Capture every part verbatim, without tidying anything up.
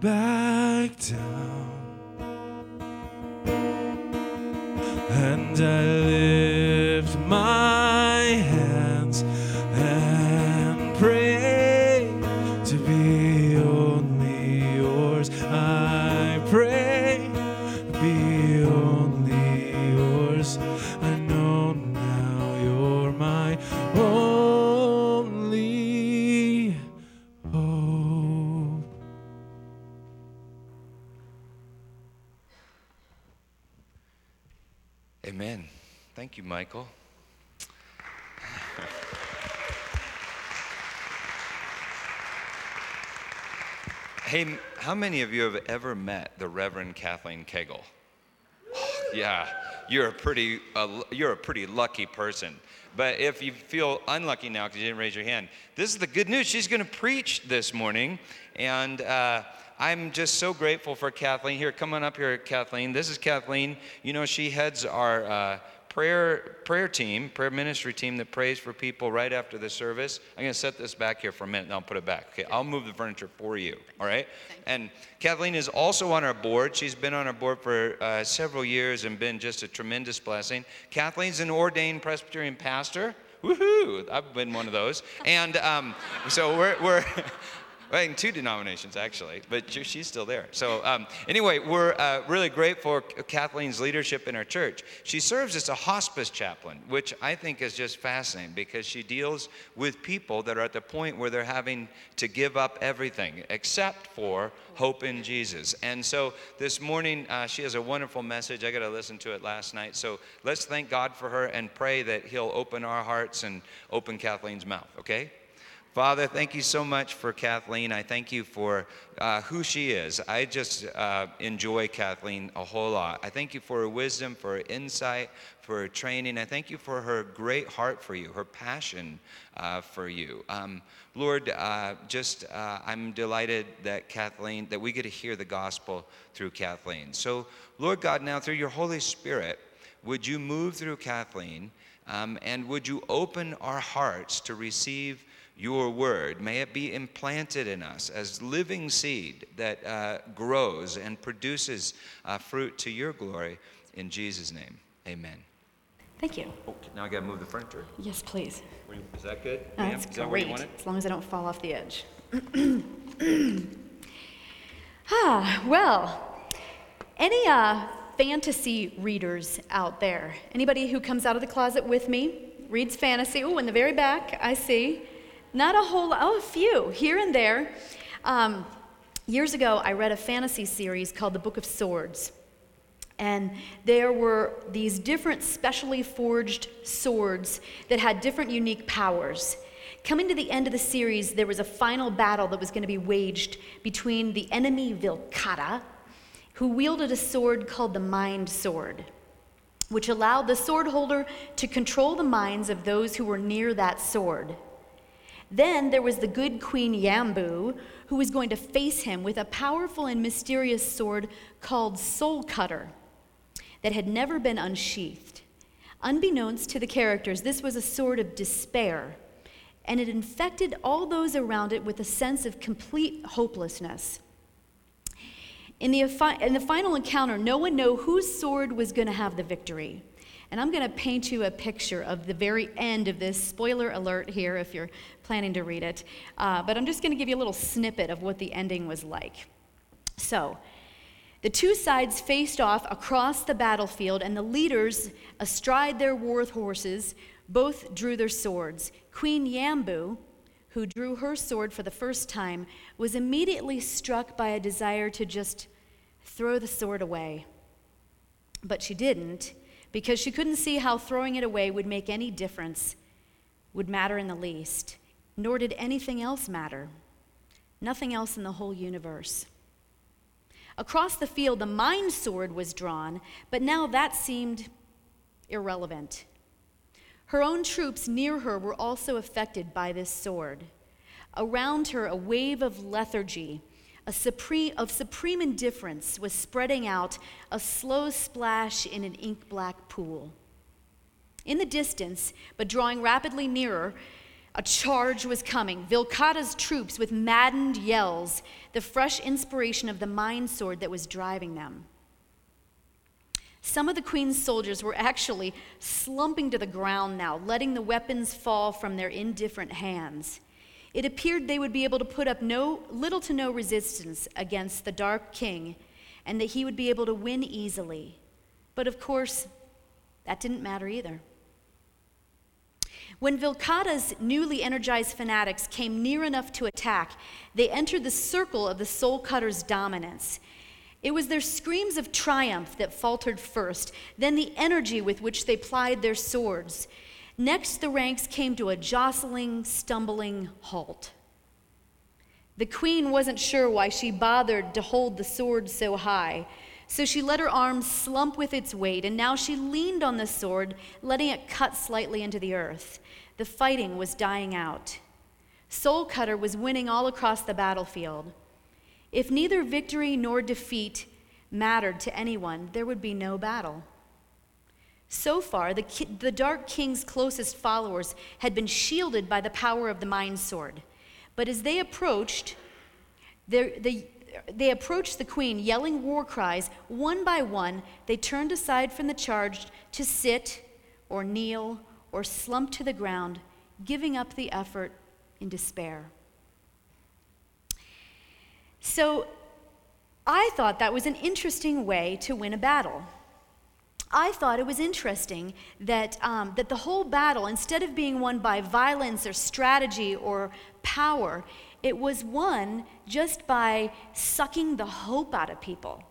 back down, and I lift my hands and pray to be only yours. I pray to be only yours. I know now you're my only hope. Amen. Thank you, Michael. Hey, how many of you have ever met the Reverend Kathleen Kegel? Yeah, you're a pretty uh, you're a pretty lucky person. But if you feel unlucky now because you didn't raise your hand, this is the good news. She's going to preach this morning, and uh, I'm just so grateful for Kathleen. Here, come on up here, Kathleen. This is Kathleen. You know, she heads our uh, prayer prayer team, prayer ministry team that prays for people right after the service. I'm going to set this back here for a minute, and I'll put it back. Okay, I'll move the furniture for you, all right? And Kathleen is also on our board. She's been on our board for uh, several years and been just a tremendous blessing. Kathleen's an ordained Presbyterian pastor. Woohoo! I've been one of those. And um, so we're... we're in two denominations, actually, but she's still there. So um, anyway, we're uh, really grateful for Kathleen's leadership in our church. She serves as a hospice chaplain, which I think is just fascinating because she deals with people that are at the point where they're having to give up everything except for hope in Jesus. And so this morning, uh, she has a wonderful message. I got to listen to it last night. So let's thank God for her and pray that he'll open our hearts and open Kathleen's mouth, okay? Father, thank you so much for Kathleen. I thank you for uh, who she is. I just uh, enjoy Kathleen a whole lot. I thank you for her wisdom, for her insight, for her training. I thank you for her great heart for you, her passion uh, for you. Um, Lord, uh, just uh, I'm delighted that Kathleen, that we get to hear the gospel through Kathleen. So, Lord God, now through your Holy Spirit, would you move through Kathleen, um, and would you open our hearts to receive your word? May it be implanted in us as living seed that uh, grows and produces uh, fruit to your glory. In Jesus' name, amen. Thank you. Oh, now I got to move the furniture. Yes, please. Is that good? Oh, that's Is that great, where you want it? As long as I don't fall off the edge. ah, well, any uh, fantasy readers out there? Anybody who comes out of the closet with me, reads fantasy? Oh, in the very back, I see. Not a whole lot, oh, a few, here and there. Um, years ago, I read a fantasy series called The Book of Swords. And there were these different specially forged swords that had different unique powers. Coming to the end of the series, there was a final battle that was going to be waged between the enemy Vilkata, who wielded a sword called the Mind Sword, which allowed the sword holder to control the minds of those who were near that sword. Then there was the good Queen Yambu, who was going to face him with a powerful and mysterious sword called Soul Cutter that had never been unsheathed. Unbeknownst to the characters, this was a sword of despair, and it infected all those around it with a sense of complete hopelessness. In the, in the final encounter, no one knew whose sword was going to have the victory. And I'm going to paint you a picture of the very end of this. Spoiler alert here if you're planning to read it. Uh, but I'm just going to give you a little snippet of what the ending was like. So, the two sides faced off across the battlefield, and the leaders, astride their war horses, both drew their swords. Queen Yambu, who drew her sword for the first time, was immediately struck by a desire to just throw the sword away. But she didn't, because she couldn't see how throwing it away would make any difference, would matter in the least, nor did anything else matter. Nothing else in the whole universe. Across the field, the Mind Sword was drawn, but now that seemed irrelevant. Her own troops near her were also affected by this sword. Around her, a wave of lethargy, A supreme, of supreme indifference was spreading out, a slow splash in an ink-black pool. In the distance, but drawing rapidly nearer, A charge was coming. Vilkata's troops with maddened yells, the fresh inspiration of the Mind Sword that was driving them. Some of the queen's soldiers were actually slumping to the ground now, letting the weapons fall from their indifferent hands. It appeared they would be able to put up no little to no resistance against the dark king, and that he would be able to win easily. But of course, that didn't matter either. When Vilkata's newly energized fanatics came near enough to attack, they entered the circle of the Soul Cutter's dominance. It was their screams of triumph that faltered first, then the energy with which they plied their swords. Next, the ranks came to a jostling, stumbling halt. The queen wasn't sure why she bothered to hold the sword so high, so she let her arm slump with its weight, and now she leaned on the sword, letting it cut slightly into the earth. The fighting was dying out. Soul Cutter was winning all across the battlefield. If neither victory nor defeat mattered to anyone, there would be no battle. So far, the, ki- the Dark King's closest followers had been shielded by the power of the Mind Sword. But as they approached, the, the, they approached the queen, yelling war cries. One by one, they turned aside from the charge to sit or kneel or slump to the ground, giving up the effort in despair. So I thought that was an interesting way to win a battle. I thought it was interesting that um, that the whole battle, instead of being won by violence or strategy or power, it was won just by sucking the hope out of people.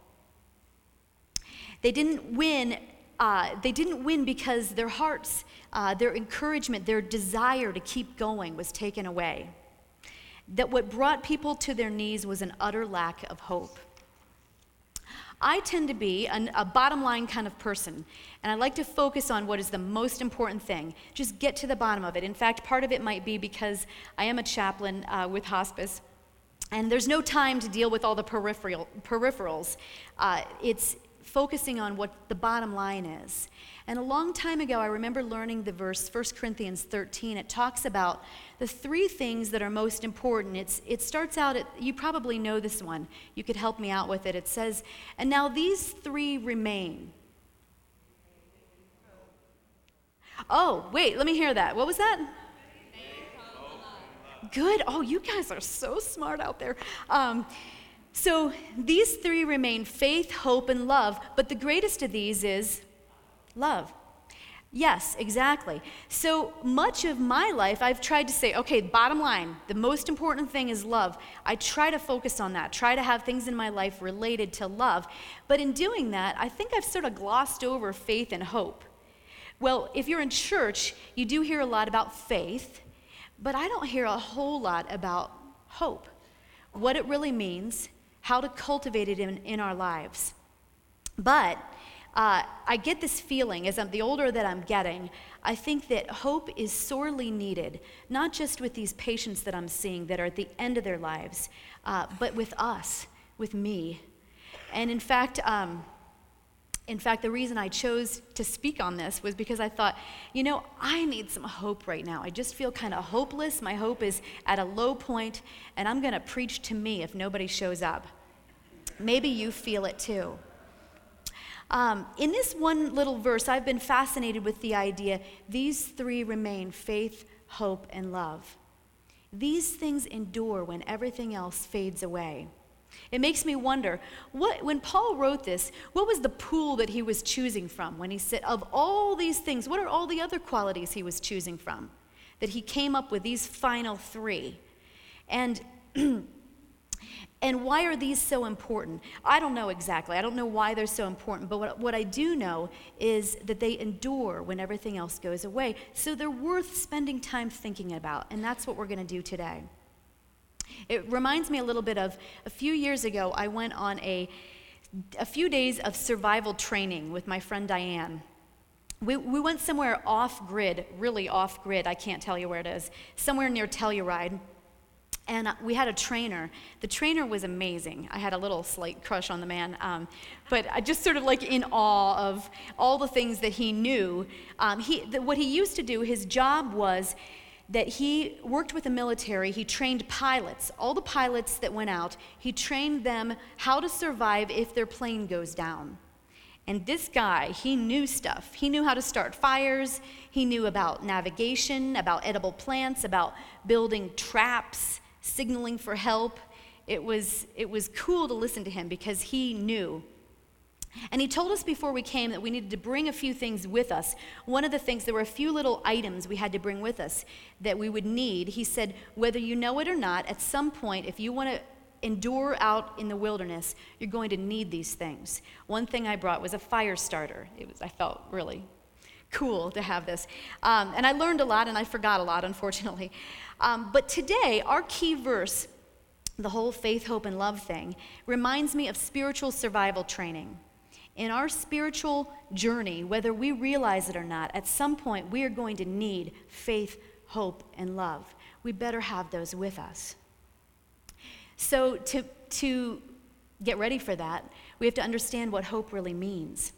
They didn't win. Uh, they didn't win because their hearts, uh, their encouragement, their desire to keep going was taken away. That what brought people to their knees was an utter lack of hope. I tend to be an, a bottom line kind of person, and I like to focus on what is the most important thing. Just get to the bottom of it. In fact, part of it might be because I am a chaplain uh, with hospice, and there's no time to deal with all the peripheral, peripherals. Uh, it's focusing on what the bottom line is. And a long time ago, I remember learning the verse, First Corinthians thirteen. It talks about the three things that are most important. It's, it starts out, at, you probably know this one. You could help me out with it. It says, and now these three remain. Oh, wait, let me hear that. What was that? Good. Oh, you guys are so smart out there. Um, so these three remain: faith, hope, and love. But the greatest of these is love. Yes, exactly. So much of my life, I've tried to say, okay, bottom line, the most important thing is love. I try to focus on that, try to have things in my life related to love. But in doing that, I think I've sort of glossed over faith and hope. Well, if you're in church, you do hear a lot about faith, but I don't hear a whole lot about hope, what it really means, how to cultivate it in, in our lives. But Uh, I get this feeling, as I'm the older that I'm getting, I think that hope is sorely needed, not just with these patients that I'm seeing that are at the end of their lives, uh, but with us, with me. And in fact, um, in fact, the reason I chose to speak on this was because I thought, you know, I need some hope right now. I just feel kind of hopeless. My hope is at a low point, and I'm going to preach to me if nobody shows up. Maybe you feel it too. Um, in this one little verse, I've been fascinated with the idea, these three remain: faith, hope, and love. These things endure when everything else fades away. It makes me wonder, what when Paul wrote this, what was the pool that he was choosing from when he said, of all these things, what are all the other qualities he was choosing from? That he came up with these final three. And And why are these so important? I don't know exactly. I don't know why they're so important, but what, what I do know is that they endure when everything else goes away. So they're worth spending time thinking about, and that's what we're going to do today. It reminds me a little bit of a few years ago, I went on a, a few days of survival training with my friend Diane. We, we went somewhere off-grid, really off-grid. I can't tell you where it is, somewhere near Telluride. And we had a trainer. The trainer was amazing. I had a little slight crush on the man, um, but I just sort of like in awe of all the things that he knew. Um, he, the, what he used to do, his job was that he worked with the military. He trained pilots, all the pilots that went out. He trained them how to survive if their plane goes down. And this guy, he knew stuff. He knew how to start fires. He knew about navigation, about edible plants, about building traps, signaling for help. It was it was cool to listen to him because he knew. And he told us before we came that we needed to bring a few things with us. One of the things, there were a few little items we had to bring with us that we would need. He said, whether you know it or not, at some point, if you want to endure out in the wilderness, you're going to need these things. One thing I brought was a fire starter. It was, I felt really cool to have this. Um, and I learned a lot, and I forgot a lot, unfortunately. Um, but today, our key verse, the whole faith, hope, and love thing, reminds me of spiritual survival training. In our spiritual journey, whether we realize it or not, at some point we are going to need faith, hope, and love. We better have those with us. So to to get ready for that, we have to understand what hope really means.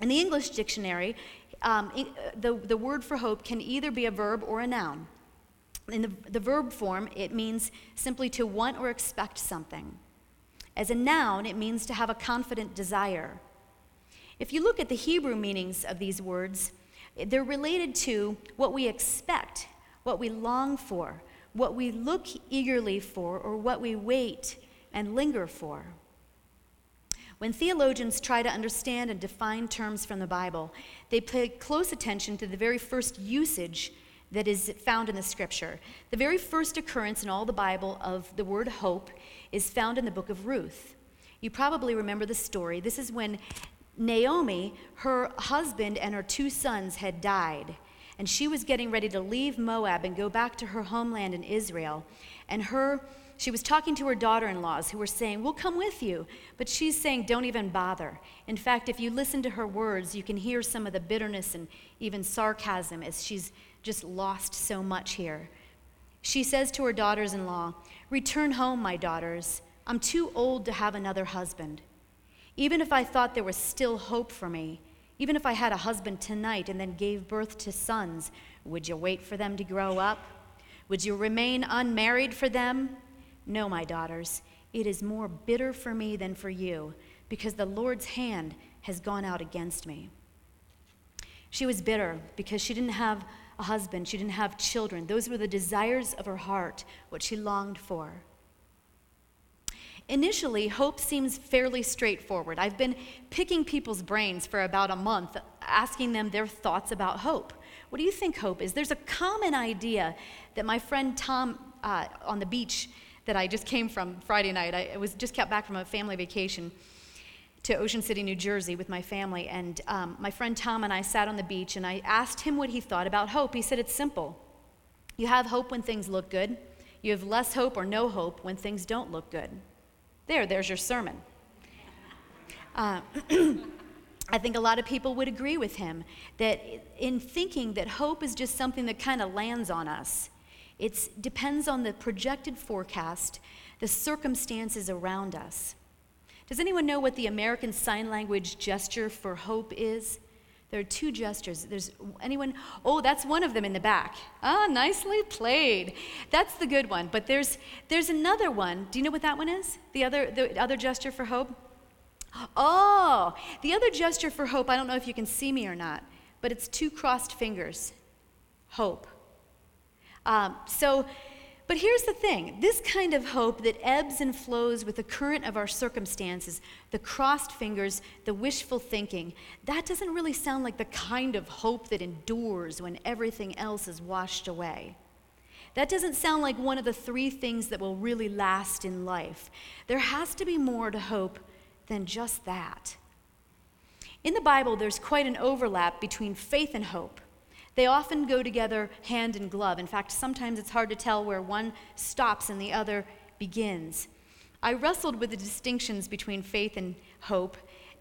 In the English dictionary, um, the, the word for hope can either be a verb or a noun. In the, the verb form, it means simply to want or expect something. As a noun, it means to have a confident desire. If you look at the Hebrew meanings of these words, they're related to what we expect, what we long for, what we look eagerly for, or what we wait and linger for. When theologians try to understand and define terms from the Bible, they pay close attention to the very first usage that is found in the Scripture. The very first occurrence in all the Bible of the word hope is found in the book of Ruth. You probably remember the story. This is when Naomi, her husband, and her two sons had died, and she was getting ready to leave Moab and go back to her homeland in Israel. And her, she was talking to her daughter-in-laws who were saying, we'll come with you. But she's saying, don't even bother. In fact, if you listen to her words, you can hear some of the bitterness and even sarcasm as she's just lost so much here. She says to her daughters-in-law, return home, my daughters. I'm too old to have another husband. Even if I thought there was still hope for me, even if I had a husband tonight and then gave birth to sons, would you wait for them to grow up? Would you remain unmarried for them? No, my daughters, it is more bitter for me than for you, because the Lord's hand has gone out against me. She was bitter because she didn't have a husband, she didn't have children. Those were the desires of her heart, what she longed for. Initially, hope seems fairly straightforward. I've been picking people's brains for about a month, asking them their thoughts about hope. What do you think hope is? There's a common idea that my friend Tom uh, on the beach that I just came from Friday night, I was just kept back from a family vacation to Ocean City, New Jersey with my family, and um, my friend Tom and I sat on the beach, and I asked him what he thought about hope. He said, it's simple. You have hope when things look good. You have less hope or no hope when things don't look good. There, there's your sermon. Uh, I think a lot of people would agree with him that in thinking that hope is just something that kind of lands on us, it depends on the projected forecast, the circumstances around us. Does anyone know what the American Sign Language gesture for hope is? There are two gestures. There's anyone? Oh, that's one of them in the back. Ah, nicely played. That's the good one. But there's there's another one. Do you know what that one is? The other the other gesture for hope? Oh, the other gesture for hope, I don't know if you can see me or not, but it's two crossed fingers. Hope. Um, so, but here's the thing. This kind of hope that ebbs and flows with the current of our circumstances, the crossed fingers, the wishful thinking, that doesn't really sound like the kind of hope that endures when everything else is washed away. That doesn't sound like one of the three things that will really last in life. There has to be more to hope than just that. In the Bible, there's quite an overlap between faith and hope. They often go together hand in glove. In fact, sometimes it's hard to tell where one stops and the other begins. I wrestled with the distinctions between faith and hope,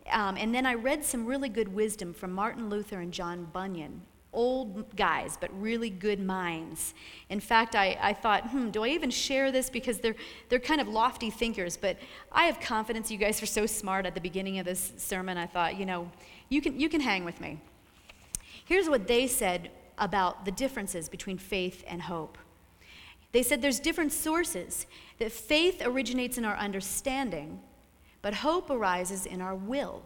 um, and then I read some really good wisdom from Martin Luther and John Bunyan. Old guys, but really good minds. In fact, I, I thought, hmm, do I even share this? Because they're they're kind of lofty thinkers, but I have confidence you guys are so smart. At the beginning of this sermon, I thought, you know, you can you can hang with me. Here's what they said about the differences between faith and hope. They said there's different sources, that faith originates in our understanding, but hope arises in our will.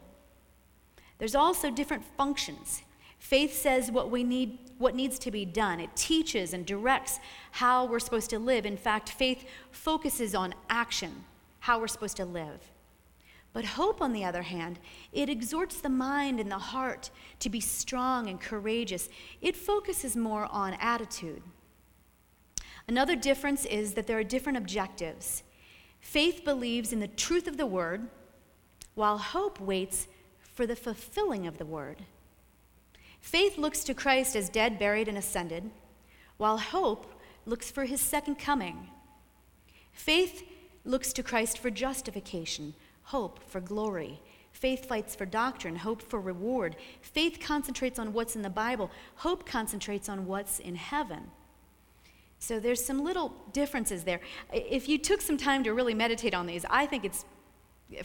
There's also different functions. Faith says what we need, what needs to be done. It teaches and directs how we're supposed to live. In fact, faith focuses on action, how we're supposed to live. But hope, on the other hand, it exhorts the mind and the heart to be strong and courageous. It focuses more on attitude. Another difference is that there are different objectives. Faith believes in the truth of the word, while hope waits for the fulfilling of the word. Faith looks to Christ as dead, buried, and ascended, while hope looks for his second coming. Faith looks to Christ for justification, hope for glory. Faith fights for doctrine, hope for reward. Faith concentrates on what's in the Bible, hope concentrates on what's in heaven. So there's some little differences there. If you took some time to really meditate on these, I think it's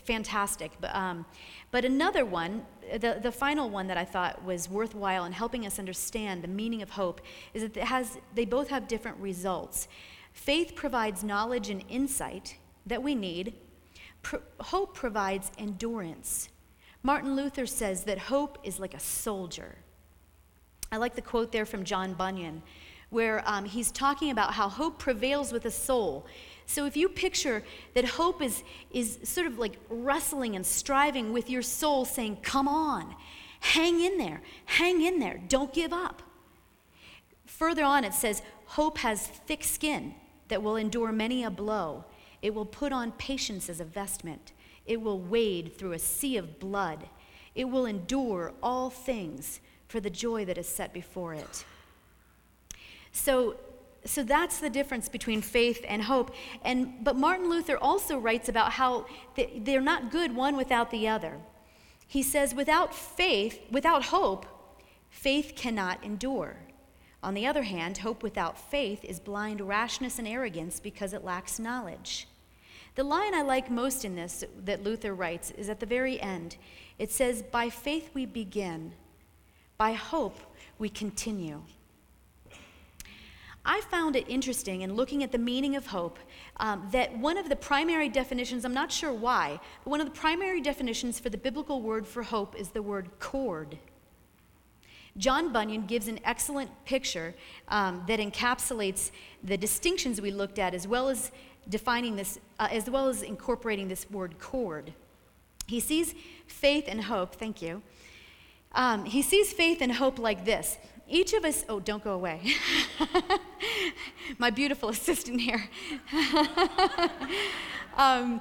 fantastic. But, um, but another one, the, the final one that I thought was worthwhile in helping us understand the meaning of hope is that it has, they both have different results. Faith provides knowledge and insight that we need. Pro- hope provides endurance. Martin Luther says that hope is like a soldier. I like the quote there from John Bunyan, where um, he's talking about how hope prevails with a soul. So if you picture that hope is is sort of like wrestling and striving with your soul, saying, come on, hang in there, hang in there, don't give up. Further on it says, hope has thick skin that will endure many a blow. It will put on patience as a vestment. It will wade through a sea of blood. It will endure all things for the joy that is set before it. So So that's the difference between faith and hope. And but Martin Luther also writes about how th- they're not good one without the other. He says, without faith, without hope, faith cannot endure. On the other hand, hope without faith is blind rashness and arrogance because it lacks knowledge. The line I like most in this that Luther writes is at the very end. It says, by faith we begin, by hope we continue. I found it interesting in looking at the meaning of hope um, that one of the primary definitions, I'm not sure why, but one of the primary definitions for the biblical word for hope is the word cord. John Bunyan gives an excellent picture um, that encapsulates the distinctions we looked at, as well as defining this, uh, as well as incorporating this word cord. He sees faith and hope, thank you. Um, he sees faith and hope like this. Each of us, oh, don't go away. My beautiful assistant here. um,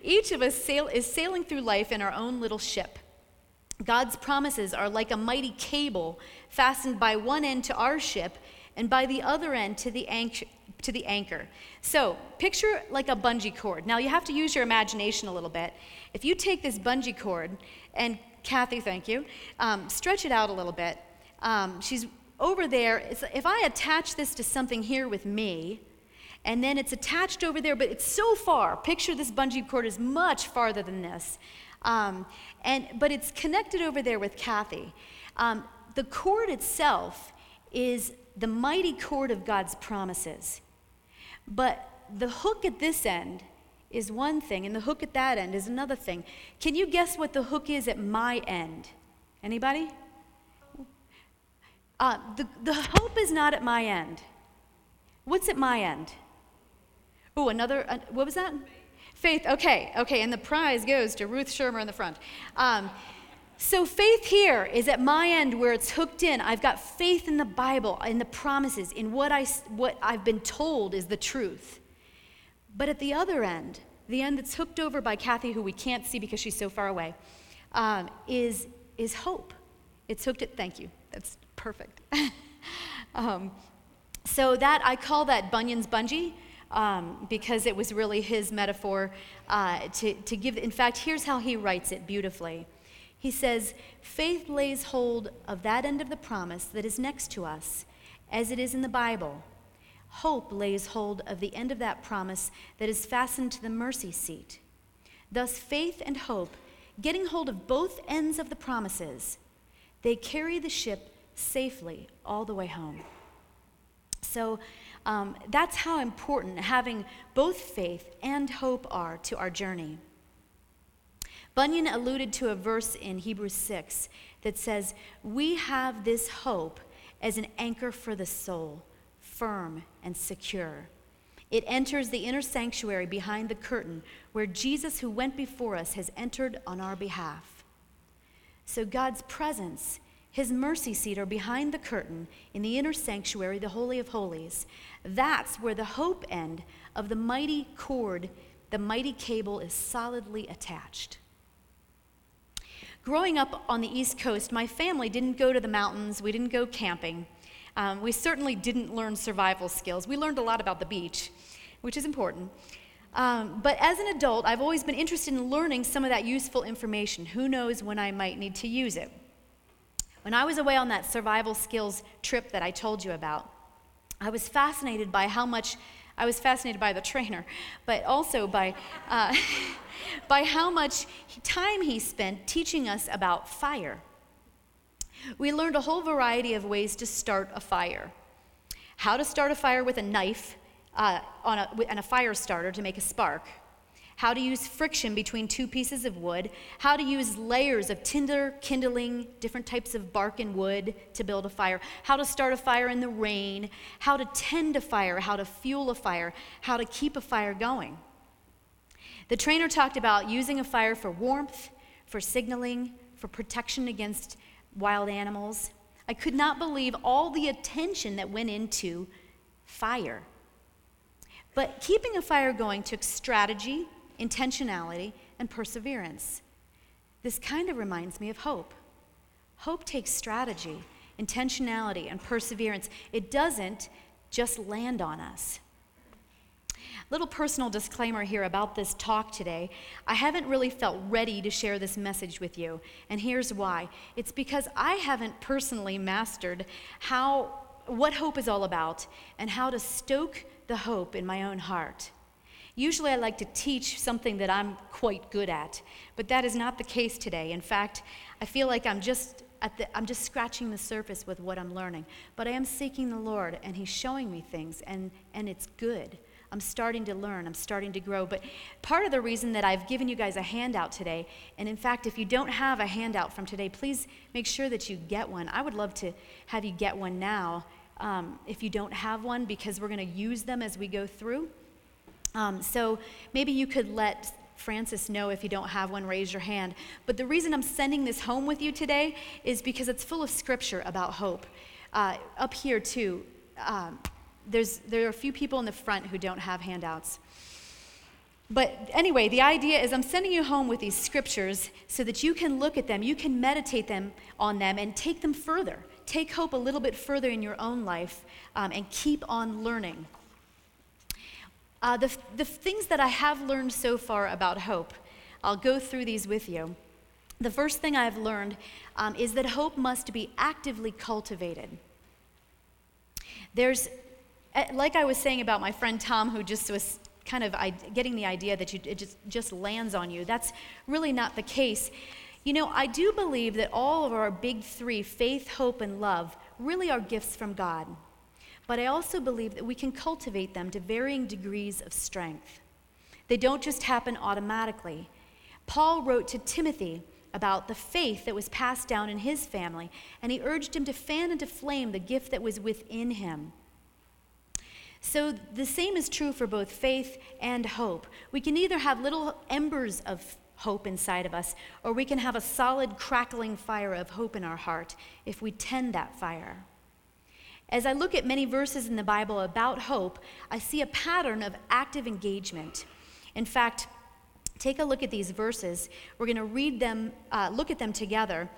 each of us sail, is sailing through life in our own little ship. God's promises are like a mighty cable fastened by one end to our ship and by the other end to the, anch- to the anchor. So picture like a bungee cord. Now you have to use your imagination a little bit. If you take this bungee cord and Kathy, thank you. Um, stretch it out a little bit. Um, she's over there. It's, if I attach this to something here with me, and then it's attached over there, but it's so far. Picture this bungee cord is much farther than this. Um, and but it's connected over there with Kathy. Um, the cord itself is the mighty cord of God's promises. But the hook at this end is one thing, and the hook at that end is another thing. Can you guess what the hook is at my end? Anybody? Uh, the, the hope is not at my end. What's at my end? Oh, another, uh, what was that? Faith, okay, okay, and the prize goes to Ruth Shermer in the front. Um, so faith here is at my end where it's hooked in. I've got faith in the Bible, in the promises, in what I, what I've been told is the truth. But at the other end, the end that's hooked over by Kathy, who we can't see because she's so far away, um, is is hope. It's hooked at, thank you, that's perfect. um, so that, I call that Bunyan's bungee, um, because it was really his metaphor uh, to, to give, in fact, here's how he writes it beautifully. He says, faith lays hold of that end of the promise that is next to us, as it is in the Bible. Hope lays hold of the end of that promise that is fastened to the mercy seat. Thus faith and hope, getting hold of both ends of the promises, They carry the ship safely all the way home. So um, that's how important having both faith and hope are to our journey. Bunyan alluded to a verse in Hebrews six that says, "We have this hope as an anchor for the soul, firm and secure. It enters the inner sanctuary behind the curtain where Jesus who went before us has entered on our behalf." So God's presence, his mercy seat, are behind the curtain in the inner sanctuary, the Holy of Holies. That's where the hope end of the mighty cord, the mighty cable, is solidly attached. Growing up on the East Coast, my family didn't go to the mountains, we didn't go camping. Um, we certainly didn't learn survival skills. We learned a lot about the beach, which is important. Um, but as an adult, I've always been interested in learning some of that useful information. Who knows when I might need to use it? When I was away on that survival skills trip that I told you about, I was fascinated by how much, I was fascinated by the trainer, but also by, uh, by how much time he spent teaching us about fire. We learned a whole variety of ways to start a fire. How to start a fire with a knife uh, on a, and a fire starter to make a spark. How to use friction between two pieces of wood. How to use layers of tinder, kindling, different types of bark and wood to build a fire. How to start a fire in the rain. How to tend a fire. How to fuel a fire. How to keep a fire going. The trainer talked about using a fire for warmth, for signaling, for protection against wild animals. I could not believe all the attention that went into fire. But keeping a fire going took strategy, intentionality, and perseverance. This kind of reminds me of hope. Hope takes strategy, intentionality, and perseverance. It doesn't just land on us. Little personal disclaimer here about this talk today. I haven't really felt ready to share this message with you, and here's why. It's because I haven't personally mastered how what hope is all about and how to stoke the hope in my own heart. Usually I like to teach something that I'm quite good at, but that is not the case today. In fact, I feel like I'm just At the, I'm just scratching the surface with what I'm learning, but I am seeking the Lord, and he's showing me things, and, and it's good. I'm starting to learn, I'm starting to grow, but part of the reason that I've given you guys a handout today, and in fact, if you don't have a handout from today, please make sure that you get one. I would love to have you get one now um, if you don't have one, because we're going to use them as we go through. Um, so maybe you could let Frances know if you don't have one, raise your hand. But the reason I'm sending this home with you today is because it's full of scripture about hope. Uh, up here too, um, there's there are a few people in the front who don't have handouts. But anyway, the idea is I'm sending you home with these scriptures so that you can look at them, you can meditate them on them, and take them further. Take hope a little bit further in your own life, um, and keep on learning. Uh, the, the things that I have learned so far about hope, I'll go through these with you. The first thing I've learned um, is that hope must be actively cultivated. There's, like I was saying about my friend Tom, who just was kind of getting the idea that you, it just, just lands on you, that's really not the case. You know, I do believe that all of our big three, faith, hope, and love, really are gifts from God. But I also believe that we can cultivate them to varying degrees of strength. They don't just happen automatically. Paul wrote to Timothy about the faith that was passed down in his family, and he urged him to fan into flame the gift that was within him. So the same is true for both faith and hope. We can either have little embers of hope inside of us, or we can have a solid, crackling fire of hope in our heart if we tend that fire. As I look at many verses in the Bible about hope, I see a pattern of active engagement. In fact, take a look at these verses. We're going to read them, uh, look at them together.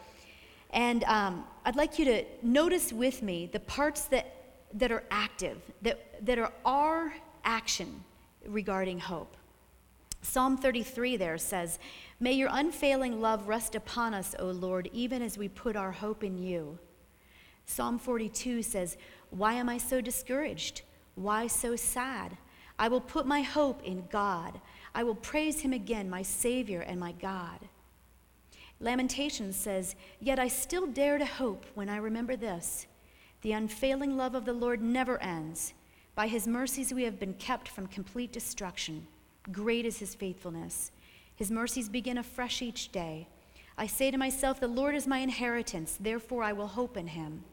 And um, I'd like you to notice with me the parts that, that are active, that, that are our action regarding hope. Psalm thirty-three there says, "May your unfailing love rest upon us, O Lord, even as we put our hope in you." Psalm forty-two says, "Why am I so discouraged? Why so sad? I will put my hope in God. I will praise him again, my Savior and my God." Lamentations says, "Yet I still dare to hope when I remember this. The unfailing love of the Lord never ends. By his mercies we have been kept from complete destruction. Great is his faithfulness. His mercies begin afresh each day. I say to myself, the Lord is my inheritance, therefore I will hope in him.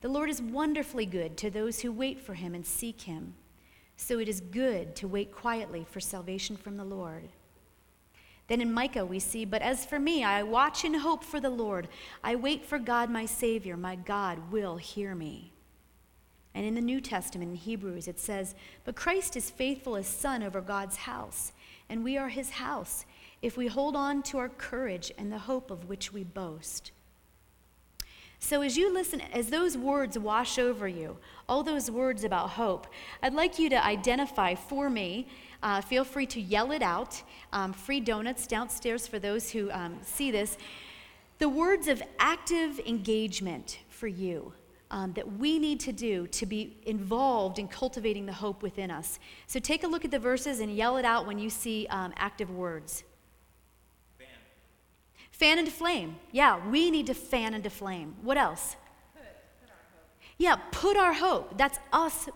The Lord is wonderfully good to those who wait for him and seek him. So it is good to wait quietly for salvation from the Lord." Then in Micah we see, "But as for me, I watch and hope for the Lord. I wait for God my Savior. My God will hear me." And in the New Testament, in Hebrews, it says, "But Christ is faithful as Son over God's house, and we are his house, if we hold on to our courage and the hope of which we boast." So as you listen, as those words wash over you, all those words about hope, I'd like you to identify for me, uh, feel free to yell it out, um, free donuts downstairs for those who um, see this, the words of active engagement for you um, that we need to do to be involved in cultivating the hope within us. So take a look at the verses and yell it out when you see um, active words. Fan into flame. Yeah, we need to fan into flame. What else? Put, put our hope. Yeah, put our hope. That's us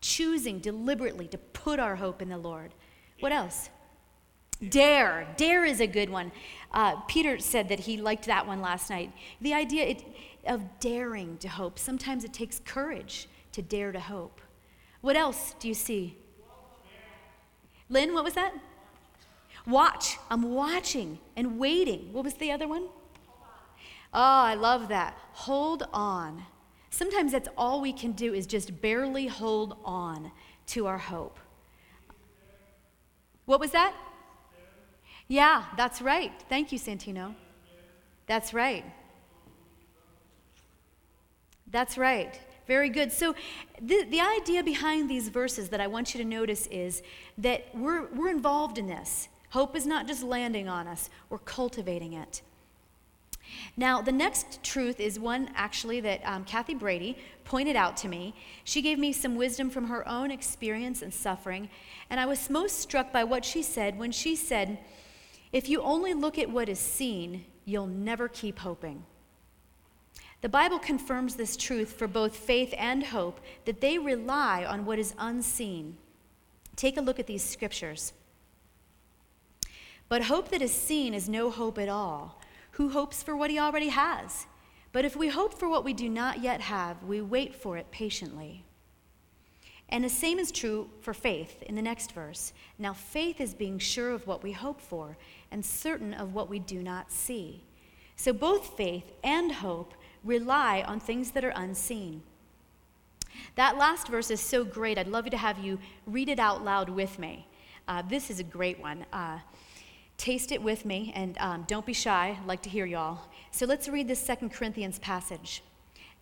choosing deliberately to put our hope in the Lord. What else? Dare. Dare is a good one. Uh, Peter said that he liked that one last night. The idea it, of daring to hope. Sometimes it takes courage to dare to hope. What else do you see? Lynn, what was that? Watch. I'm watching and waiting. What was the other one? Oh, I love that. Hold on. Sometimes that's all we can do is just barely hold on to our hope. What was that? Yeah, that's right. Thank you, Santino. That's right. That's right. Very good. So the, the idea behind these verses that I want you to notice is that we're we're involved in this. Hope is not just landing on us, we're cultivating it. Now, the next truth is one, actually, that um, Kathy Brady pointed out to me. She gave me some wisdom from her own experience and suffering, and I was most struck by what she said when she said, "If you only look at what is seen, you'll never keep hoping." The Bible confirms this truth for both faith and hope, that they rely on what is unseen. Take a look at these scriptures. "But hope that is seen is no hope at all. Who hopes for what he already has? But if we hope for what we do not yet have, we wait for it patiently." And the same is true for faith in the next verse. "Now faith is being sure of what we hope for and certain of what we do not see." So both faith and hope rely on things that are unseen. That last verse is so great. I'd love to have you read it out loud with me. Uh, this is a great one. Uh, Taste it with me, and um, don't be shy. I'd like to hear y'all. So let's read this Second Corinthians passage.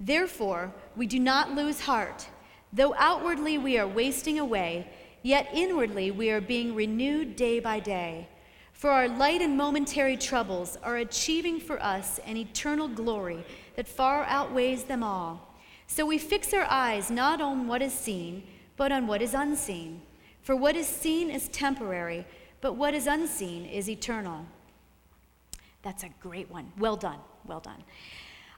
"Therefore, we do not lose heart. Though outwardly we are wasting away, yet inwardly we are being renewed day by day. For our light and momentary troubles are achieving for us an eternal glory that far outweighs them all. So we fix our eyes not on what is seen, but on what is unseen. For what is seen is temporary, but what is unseen is eternal." That's a great one. Well done. Well done.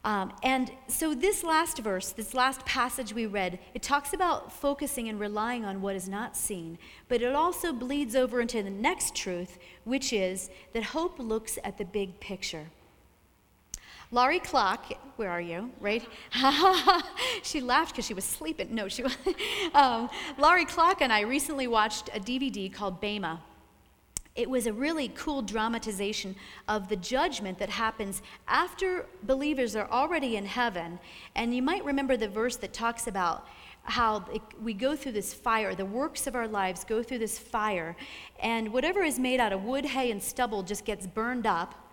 Um, and so this last verse, this last passage we read, it talks about focusing and relying on what is not seen, but it also bleeds over into the next truth, which is that hope looks at the big picture. Laurie Clark, where are you? Right? She laughed because she was sleeping. No, she was. um, Laurie Clark and I recently watched a D V D called Bema. It was a really cool dramatization of the judgment that happens after believers are already in heaven. And you might remember the verse that talks about how we go through this fire, the works of our lives go through this fire, and whatever is made out of wood, hay, and stubble just gets burned up.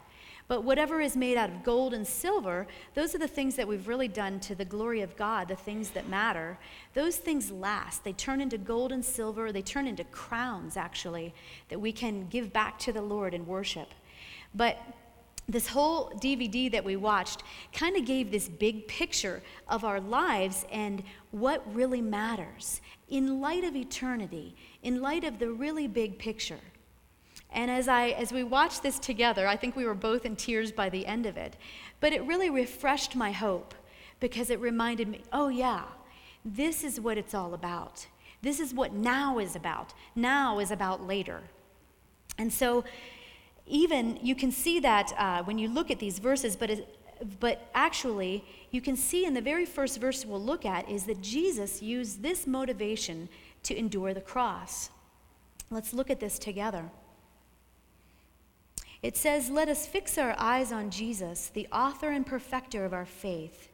But whatever is made out of gold and silver, those are the things that we've really done to the glory of God, the things that matter. Those things last. They turn into gold and silver. They turn into crowns, actually, that we can give back to the Lord and worship. But this whole D V D that we watched kind of gave this big picture of our lives and what really matters in light of eternity, in light of the really big picture. And as I as we watched this together, I think we were both in tears by the end of it. But it really refreshed my hope because it reminded me, oh yeah, this is what it's all about. This is what now is about. Now is about later. And so even you can see that uh, when you look at these verses, but it, but actually you can see in the very first verse we'll look at is that Jesus used this motivation to endure the cross. Let's look at this together. It says, "Let us fix our eyes on Jesus, the author and perfecter of our faith,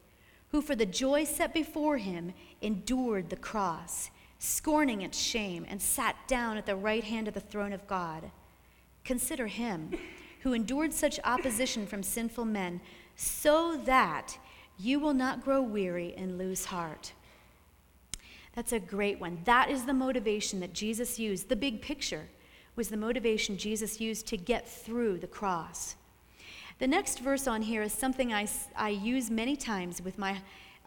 who for the joy set before him endured the cross, scorning its shame, and sat down at the right hand of the throne of God. Consider him who endured such opposition from sinful men, so that you will not grow weary and lose heart." That's a great one. That is the motivation that Jesus used. The big picture was the motivation Jesus used to get through the cross. The next verse on here is something I, I use many times with my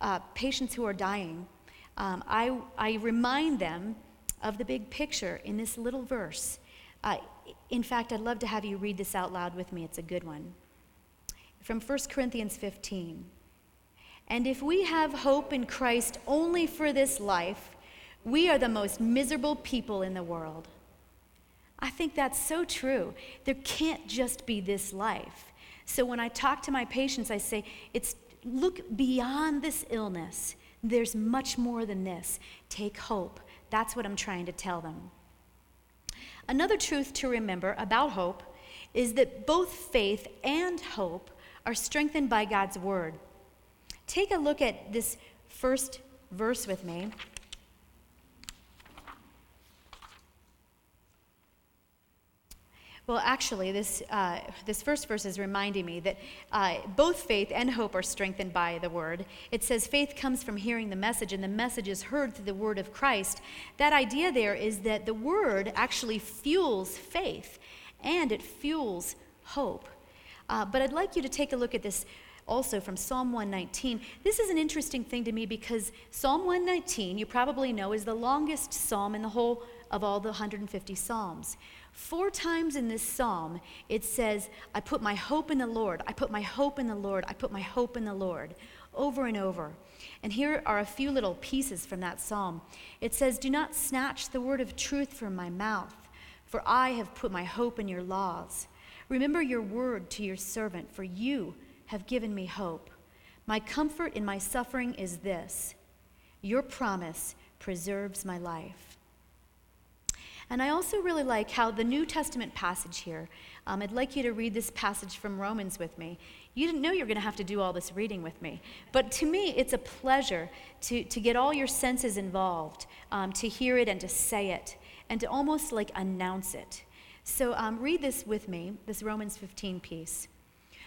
uh, patients who are dying. Um, I, I remind them of the big picture in this little verse. Uh, in fact, I'd love to have you read this out loud with me. It's a good one. From First Corinthians fifteen. "And if we have hope in Christ only for this life, we are the most miserable people in the world." I think that's so true. There can't just be this life. So when I talk to my patients, I say, "It's look beyond this illness. There's much more than this. Take hope." That's what I'm trying to tell them. Another truth to remember about hope is that both faith and hope are strengthened by God's word. Take a look at this first verse with me. Well, actually, this uh, this first verse is reminding me that uh, both faith and hope are strengthened by the word. It says faith comes from hearing the message, and the message is heard through the word of Christ. That idea there is that the word actually fuels faith, and it fuels hope. Uh, but I'd like you to take a look at this also from Psalm one nineteen. This is an interesting thing to me because Psalm one nineteen, you probably know, is the longest psalm in the whole of all the one hundred fifty psalms. Four times in this psalm, it says, "I put my hope in the Lord, I put my hope in the Lord, I put my hope in the Lord," over and over. And here are a few little pieces from that psalm. It says, "Do not snatch the word of truth from my mouth, for I have put my hope in your laws. Remember your word to your servant, for you have given me hope. My comfort in my suffering is this: your promise preserves my life." And I also really like how the New Testament passage here, um, I'd like you to read this passage from Romans with me. You didn't know you were going to have to do all this reading with me. But to me, it's a pleasure to, to get all your senses involved, um, to hear it and to say it, and to almost like announce it. So um, read this with me, this Romans fifteen piece.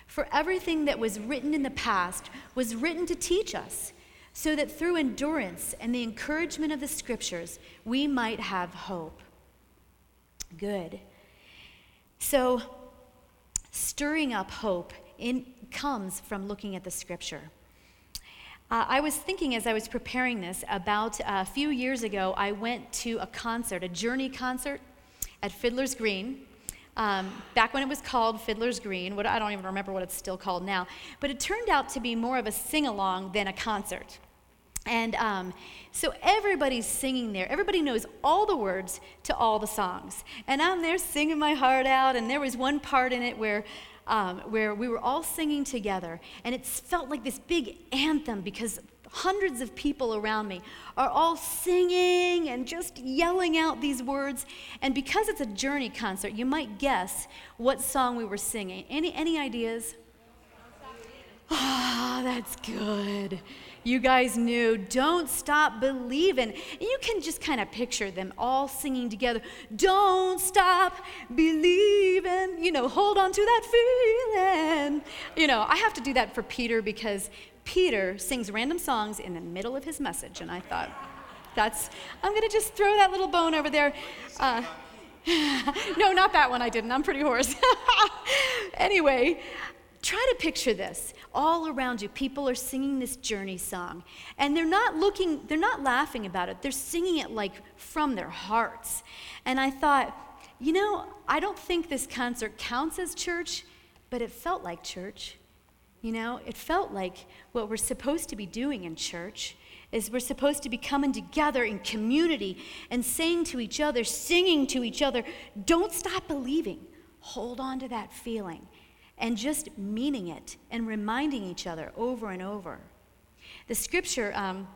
"For everything that was written in the past was written to teach us, so that through endurance and the encouragement of the scriptures, we might have hope." Good. So stirring up hope in, comes from looking at the scripture. Uh, I was thinking as I was preparing this about a few years ago, I went to a concert, a Journey concert at Fiddler's Green. Um, back when it was called Fiddler's Green, what, I don't even remember what it's still called now, but it turned out to be more of a sing-along than a concert. And um, so everybody's singing there. Everybody knows all the words to all the songs. And I'm there singing my heart out, and there was one part in it where um, where we were all singing together, and it felt like this big anthem because hundreds of people around me are all singing and just yelling out these words. And because it's a Journey concert, you might guess what song we were singing. Any, any ideas? Ah, oh, that's good. You guys knew, "Don't Stop Believin'." You can just kind of picture them all singing together, "Don't Stop Believin', you know, hold on to that feeling." You know, I have to do that for Peter because Peter sings random songs in the middle of his message, and I thought, that's, I'm gonna just throw that little bone over there. Uh, no, not that one I didn't, I'm pretty hoarse. Anyway, try to picture this. All around you, people are singing this Journey song, and they're not looking, they're not laughing about it. They're singing it like from their hearts. And I thought, You know, I don't think this concert counts as church, but it felt like church. You know, it felt like what we're supposed to be doing in church is we're supposed to be coming together in community and saying to each other, singing to each other, don't stop believing. Hold on to that feeling and just meaning it and reminding each other over and over. The scripture, um,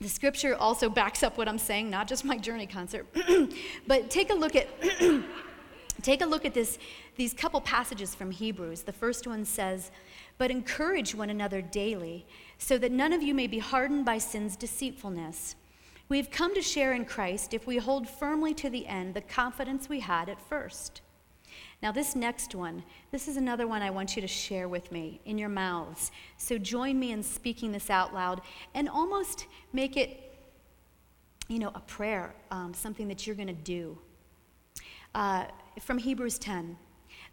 the scripture also backs up what I'm saying, not just my Journey concert. But take a look at take a look at this these couple passages from Hebrews. The first one says, "But encourage one another daily, so that none of you may be hardened by sin's deceitfulness. We have come to share in Christ if we hold firmly to the end the confidence we had at first." Now this next one, this is another one I want you to share with me in your mouths. So join me in speaking this out loud and almost make it, you know, a prayer, um, something that you're going to do. Uh, from Hebrews ten,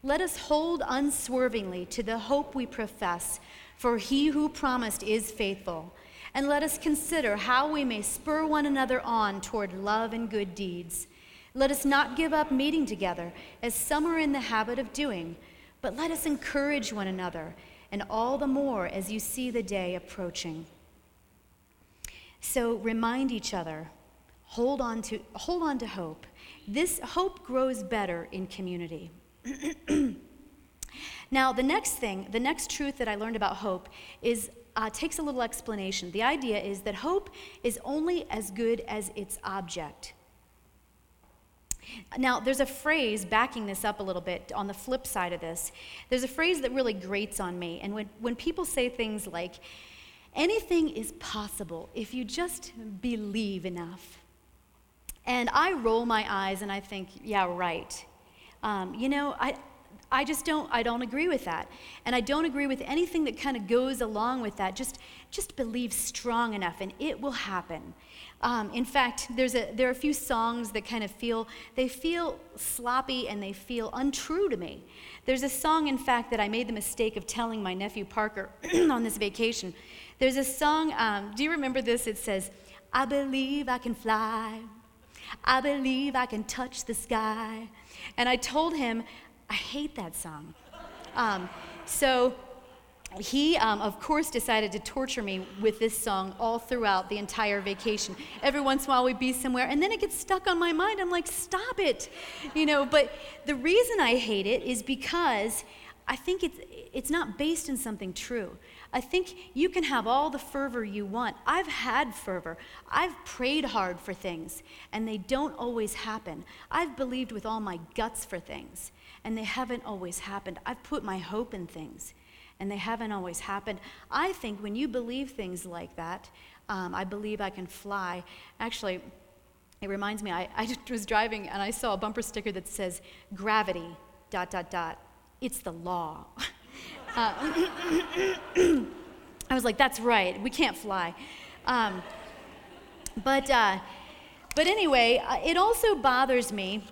let us hold unswervingly to the hope we profess, for he who promised is faithful. And let us consider how we may spur one another on toward love and good deeds. Let us not give up meeting together, as some are in the habit of doing, but let us encourage one another, and all the more as you see the day approaching. So remind each other, hold on to, hold on to hope. This hope grows better in community. Now, the next thing, the next truth that I learned about hope is uh, takes a little explanation. The idea is that hope is only as good as its object. Now, there's a phrase backing this up a little bit on the flip side of this. There's a phrase that really grates on me. And when, when people say things like, anything is possible if you just believe enough. And I roll my eyes and I think, yeah, right. Um, you know, I I just don't, I don't agree with that. And I don't agree with anything that kind of goes along with that. Just, just believe strong enough and it will happen. Um, in fact, there's a, there are a few songs that kind of feel, they feel sloppy and they feel untrue to me. There's a song, in fact, that I made the mistake of telling my nephew Parker on this vacation. There's a song, um, do you remember this? It says, I believe I can fly. I believe I can touch the sky. And I told him, I hate that song. Um, so he, um, of course, decided to torture me with this song all throughout the entire vacation. Every once in a while we'd be somewhere, and then it gets stuck on my mind. I'm like, stop it, you know. But the reason I hate it is because I think it's it's not based in something true. I think you can have all the fervor you want. I've had fervor. I've prayed hard for things, and they don't always happen. I've believed with all my guts for things, and they haven't always happened. I've put my hope in things, and they haven't always happened. I think when you believe things like that, um, I believe I can fly. Actually, it reminds me, I, I was driving, and I saw a bumper sticker that says, gravity, dot, dot, dot, it's the law. Uh, I was like, that's right, we can't fly. Um, but uh, but anyway, uh, it also bothers me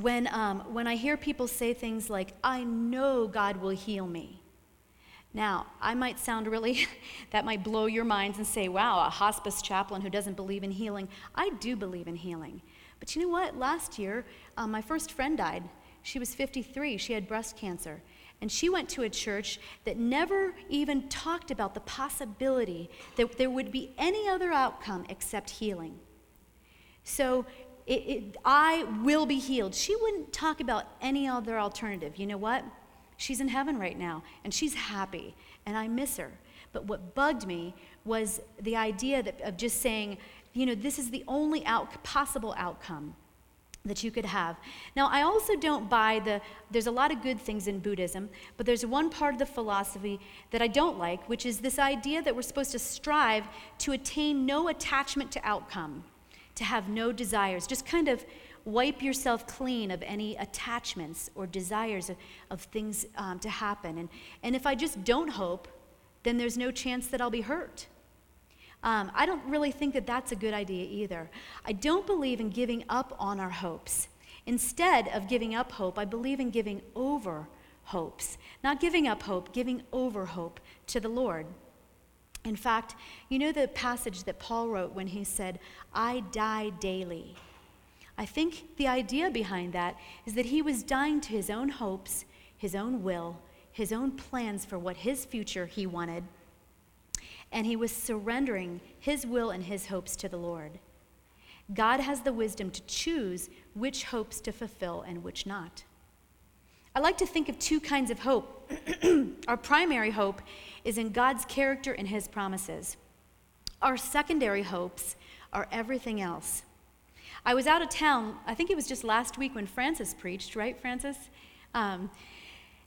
when um, when I hear people say things like, I know God will heal me. Now, I might sound really, that might blow your minds and say, wow, a hospice chaplain who doesn't believe in healing. I do believe in healing. But you know what? Last year, uh, my first friend died. She was fifty-three, she had breast cancer. And she went to a church that never even talked about the possibility that there would be any other outcome except healing. So it, it, I will be healed. She wouldn't talk about any other alternative. You know what? She's in heaven right now, and she's happy, and I miss her. But what bugged me was the idea that, of just saying, you know, this is the only out, possible outcome that you could have. Now, I also don't buy the, there's a lot of good things in Buddhism, but there's one part of the philosophy that I don't like, which is this idea that we're supposed to strive to attain no attachment to outcome, to have no desires, just kind of wipe yourself clean of any attachments or desires of, of things um, to happen. And, and if I just don't hope, then there's no chance that I'll be hurt. Um, I don't really think that that's a good idea either. I don't believe in giving up on our hopes. Instead of giving up hope, I believe in giving over hopes. Not giving up hope, giving over hope to the Lord. In fact, you know the passage that Paul wrote when he said, I die daily. I think the idea behind that is that he was dying to his own hopes, his own will, his own plans for what his future he wanted, and he was surrendering his will and his hopes to the Lord. God has the wisdom to choose which hopes to fulfill and which not. I like to think of two kinds of hope. Our primary hope is in God's character and his promises. Our secondary hopes are everything else. I was out of town, I think it was just last week when Frances preached, right, Frances? Um,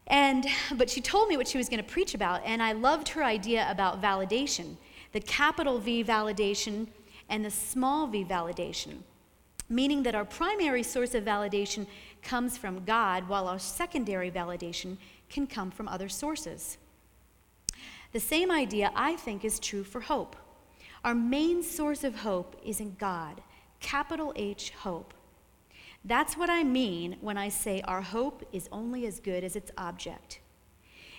and but she told me what she was going to preach about, and I loved her idea about validation, the capital V validation and the small v validation, meaning that our primary source of validation comes from God, while our secondary validation can come from other sources. The same idea, I think, is true for hope. Our main source of hope is in God. Capital H, hope. That's what I mean when I say our hope is only as good as its object.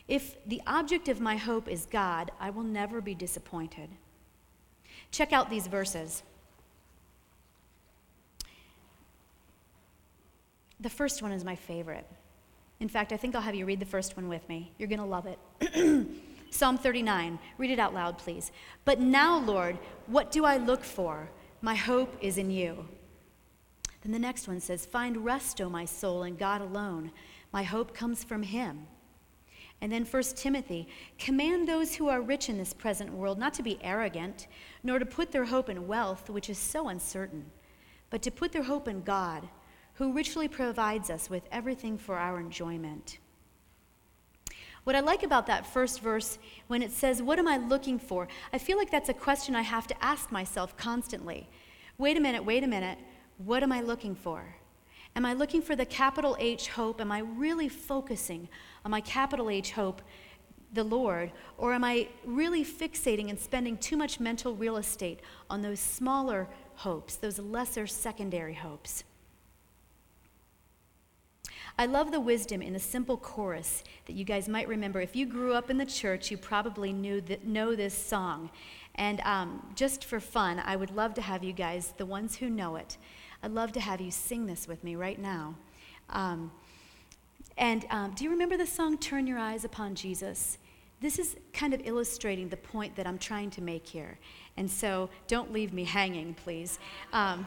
If the object of my hope is God, I will never be disappointed. Check out these verses. The first one is my favorite. In fact, I think I'll have you read the first one with me. You're going to love it. Psalm thirty-nine. Read it out loud, please. But now, Lord, what do I look for? My hope is in you. Then the next one says, find rest, O my soul, in God alone. My hope comes from him. And then First Timothy, command those who are rich in this present world not to be arrogant, nor to put their hope in wealth, which is so uncertain, but to put their hope in God, who richly provides us with everything for our enjoyment. What I like about that first verse, when it says, what am I looking for? I feel like that's a question I have to ask myself constantly. Wait a minute, wait a minute. What am I looking for? Am I looking for the capital H hope? Am I really focusing on my capital H hope, the Lord, or am I really fixating and spending too much mental real estate on those smaller hopes, those lesser secondary hopes? I love the wisdom in the simple chorus that you guys might remember. If you grew up in the church, you probably knew th- know this song. And um, just for fun, I would love to have you guys, the ones who know it, I'd love to have you sing this with me right now. Um, and um, do you remember the song, Turn Your Eyes Upon Jesus? This is kind of illustrating the point that I'm trying to make here. And so don't leave me hanging, please. Um,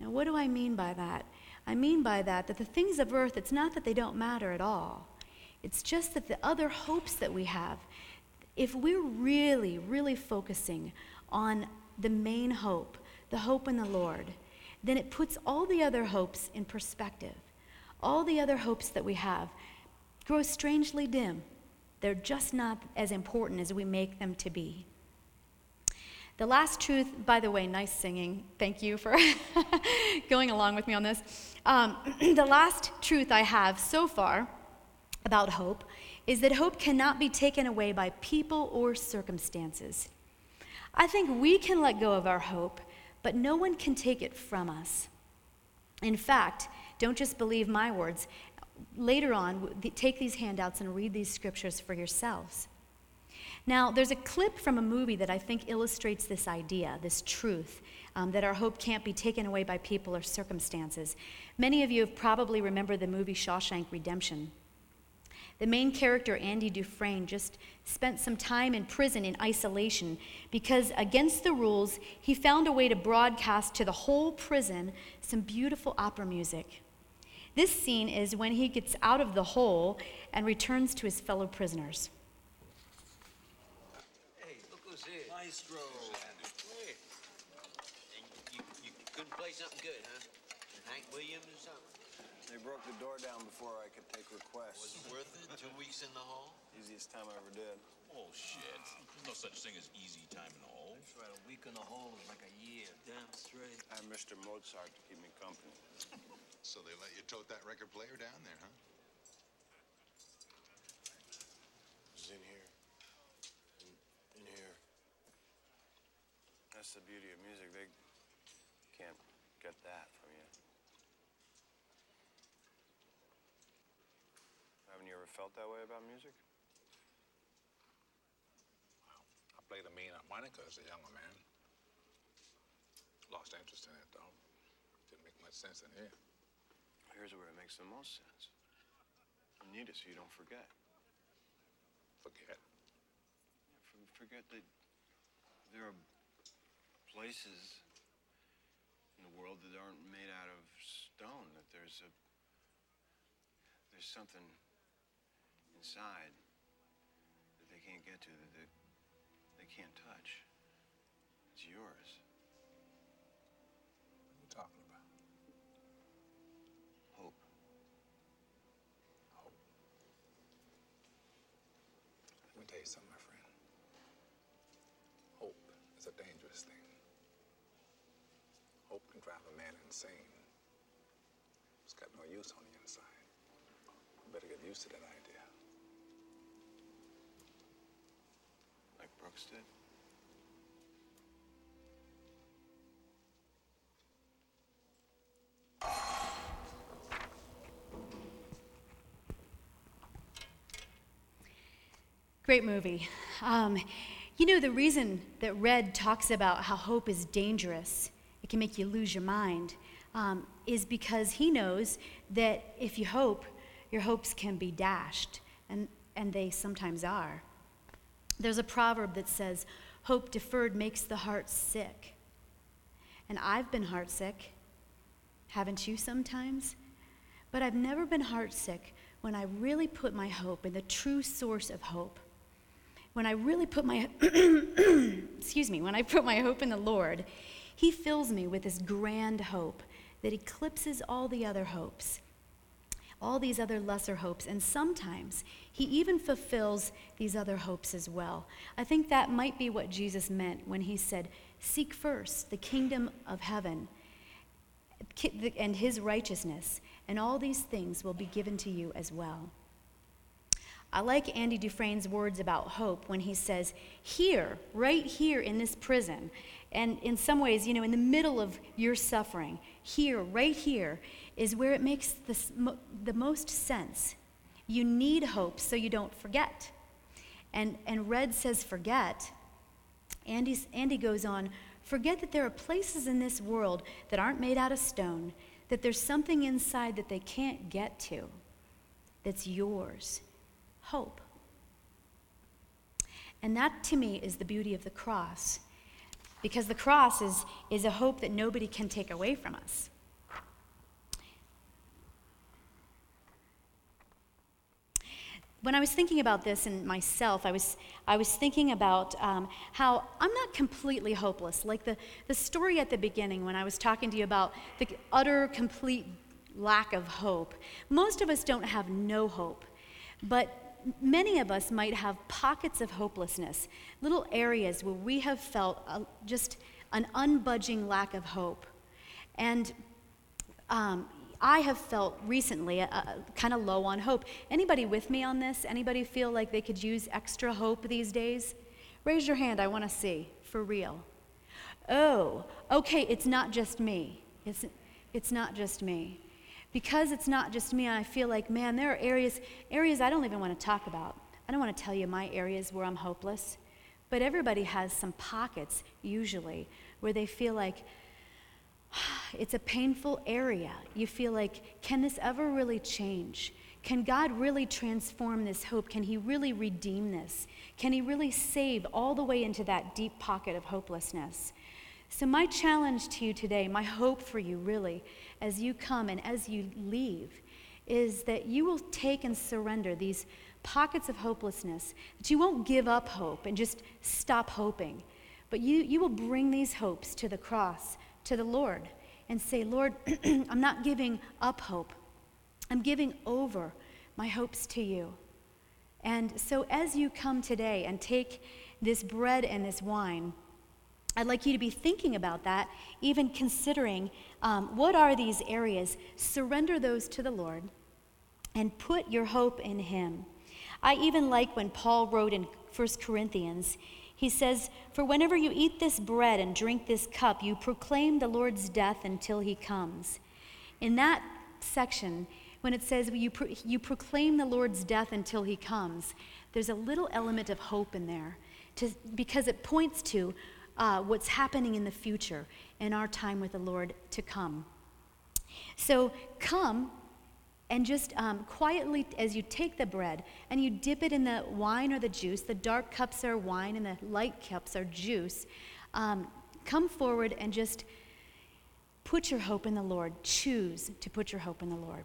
Now, what do I mean by that? I mean by that that the things of earth, it's not that they don't matter at all. It's just that the other hopes that we have, if we're really, really focusing on the main hope, the hope in the Lord, then it puts all the other hopes in perspective. All the other hopes that we have grow strangely dim. They're just not as important as we make them to be. The last truth, by the way, nice singing. Thank you for going along with me on this. Um, the last truth I have so far about hope is that hope cannot be taken away by people or circumstances. I think we can let go of our hope, but no one can take it from us. In fact, don't just believe my words. Later on, take these handouts and read these scriptures for yourselves. Now, there's a clip from a movie that I think illustrates this idea, this truth, um, that our hope can't be taken away by people or circumstances. Many of you have probably remember the movie Shawshank Redemption. The main character, Andy Dufresne, just spent some time in prison in isolation because, against the rules, he found a way to broadcast to the whole prison some beautiful opera music. This scene is when he gets out of the hole and returns to his fellow prisoners. Hey, look who's here. Maestro. Hey. And you, you couldn't play something good, huh? Hank Williams or something? They broke the door down before I could take requests. Was it worth it? Two weeks in the hole? Easiest time I ever did. Oh, shit. No such thing as easy time in the hole. That's right. A week in the hole is like a year. Damn straight. I'm Mister Mozart to keep me company. So they let you tote that record player down there, huh? It's in here. In, in here. That's the beauty of music. They can't get that from you. Haven't you ever felt that way about music? Well, I played the mean harmonica as a younger man. Lost interest in it, though. Didn't make much sense in here. Here's where it makes the most sense. You need it so you don't forget. Forget? Yeah, for, forget that there are places in the world that aren't made out of stone, that there's a... there's something inside that they can't get to, that they, they can't touch. It's yours. What are you talking about? Hope. Hope. Let me tell you something, my friend. Hope is a dangerous thing. Hope can drive a man insane. It's got no use on the inside. You better get used to that idea. Like Brooks did? Great movie. Um, you know, the reason that Red talks about how hope is dangerous, it can make you lose your mind, um, is because he knows that if you hope, your hopes can be dashed, and, and they sometimes are. There's a proverb that says, hope deferred makes the heart sick. And I've been heartsick, haven't you sometimes? But I've never been heartsick when I really put my hope in the true source of hope. When I really put my, excuse me, when I put my hope in the Lord, he fills me with this grand hope that eclipses all the other hopes, all these other lesser hopes, and sometimes he even fulfills these other hopes as well. I think that might be what Jesus meant when he said, seek first the kingdom of heaven and his righteousness, and all these things will be given to you as well. I like Andy Dufresne's words about hope when he says, here, right here in this prison, and in some ways, you know, in the middle of your suffering, here, right here, is where it makes the, the most sense. You need hope so you don't forget. And and Red says forget. Andy's, Andy goes on, forget that there are places in this world that aren't made out of stone, that there's something inside that they can't get to, that's yours. Hope. And that, to me, is the beauty of the cross. Because the cross is, is a hope that nobody can take away from us. When I was thinking about this in myself, I was I was thinking about um, how I'm not completely hopeless. Like the, the story at the beginning when I was talking to you about the utter, complete lack of hope. Most of us don't have no hope, but many of us might have pockets of hopelessness, little areas where we have felt a, just an unbudging lack of hope. And um, I have felt recently uh, kind of low on hope. Anybody with me on this? Anybody feel like they could use extra hope these days? Raise your hand, I want to see, for real. Oh, okay, it's not just me. It's, it's not just me. Because it's not just me, I feel like, man, there are areas, areas I don't even want to talk about. I don't want to tell you my areas where I'm hopeless. But everybody has some pockets, usually, where they feel like, it's a painful area. You feel like, can this ever really change? Can God really transform this hope? Can he really redeem this? Can he really save all the way into that deep pocket of hopelessness? So my challenge to you today, my hope for you really, as you come and as you leave, is that you will take and surrender these pockets of hopelessness, that you won't give up hope and just stop hoping, but you, you will bring these hopes to the cross, to the Lord, and say, Lord, I'm not giving up hope. I'm giving over my hopes to you. And so as you come today and take this bread and this wine, I'd like you to be thinking about that, even considering um, what are these areas. Surrender those to the Lord and put your hope in him. I even like when Paul wrote in First Corinthians, he says, "For whenever you eat this bread and drink this cup, you proclaim the Lord's death until he comes." In that section, when it says you, pro- you proclaim the Lord's death until he comes, there's a little element of hope in there to, because it points to Uh, what's happening in the future in our time with the Lord to come. So come and just um, quietly, as you take the bread and you dip it in the wine or the juice, the dark cups are wine and the light cups are juice, um, come forward and just put your hope in the Lord. Choose to put your hope in the Lord.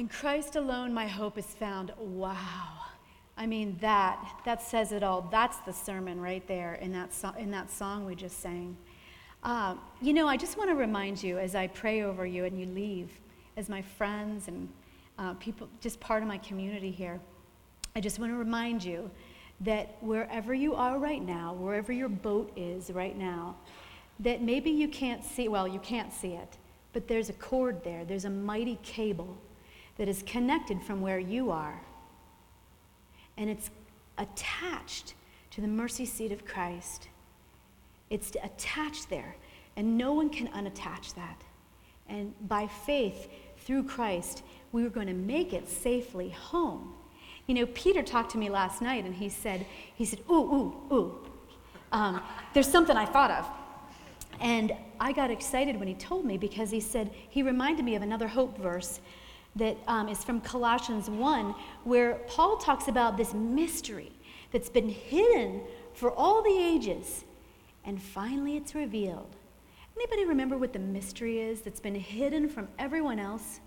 In Christ alone, my hope is found. Wow. I mean, that, that says it all. That's the sermon right there in that, so- in that song we just sang. Uh, you know, I just want to remind you as I pray over you and you leave, as my friends and uh, people, just part of my community here, I just want to remind you that wherever you are right now, wherever your boat is right now, that maybe you can't see, well, you can't see it, but there's a cord there. There's a mighty cable that is connected from where you are, and it's attached to the mercy seat of Christ. It's attached there, and no one can unattach that. And by faith, through Christ, we are going to make it safely home. You know, Peter talked to me last night, and he said, he said, ooh, ooh, ooh, um, there's something I thought of. And I got excited when he told me, because he said, he reminded me of another hope verse that um, is from Colossians one, where Paul talks about this mystery that's been hidden for all the ages, and finally it's revealed. Anybody remember what the mystery is that's been hidden from everyone else?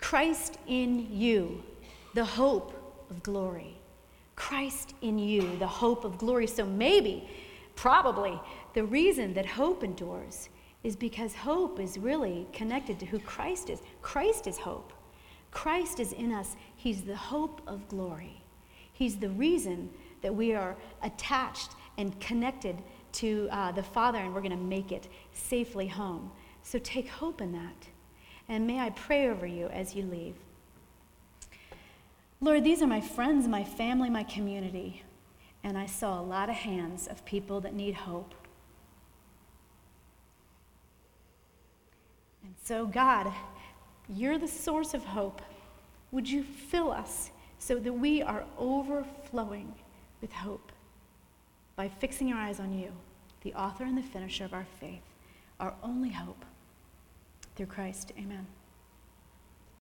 Christ in you, the hope of glory. Christ in you, the hope of glory. So maybe, probably, the reason that hope endures is because hope is really connected to who Christ is. Christ is hope. Christ is in us. He's the hope of glory. He's the reason that we are attached and connected to uh, the Father, and we're going to make it safely home. So take hope in that. And may I pray over you as you leave. Lord, these are my friends, my family, my community. And I saw a lot of hands of people that need hope. And so, God, you're the source of hope. Would you fill us so that we are overflowing with hope by fixing our eyes on you, the author and the finisher of our faith, our only hope. Through Christ, amen.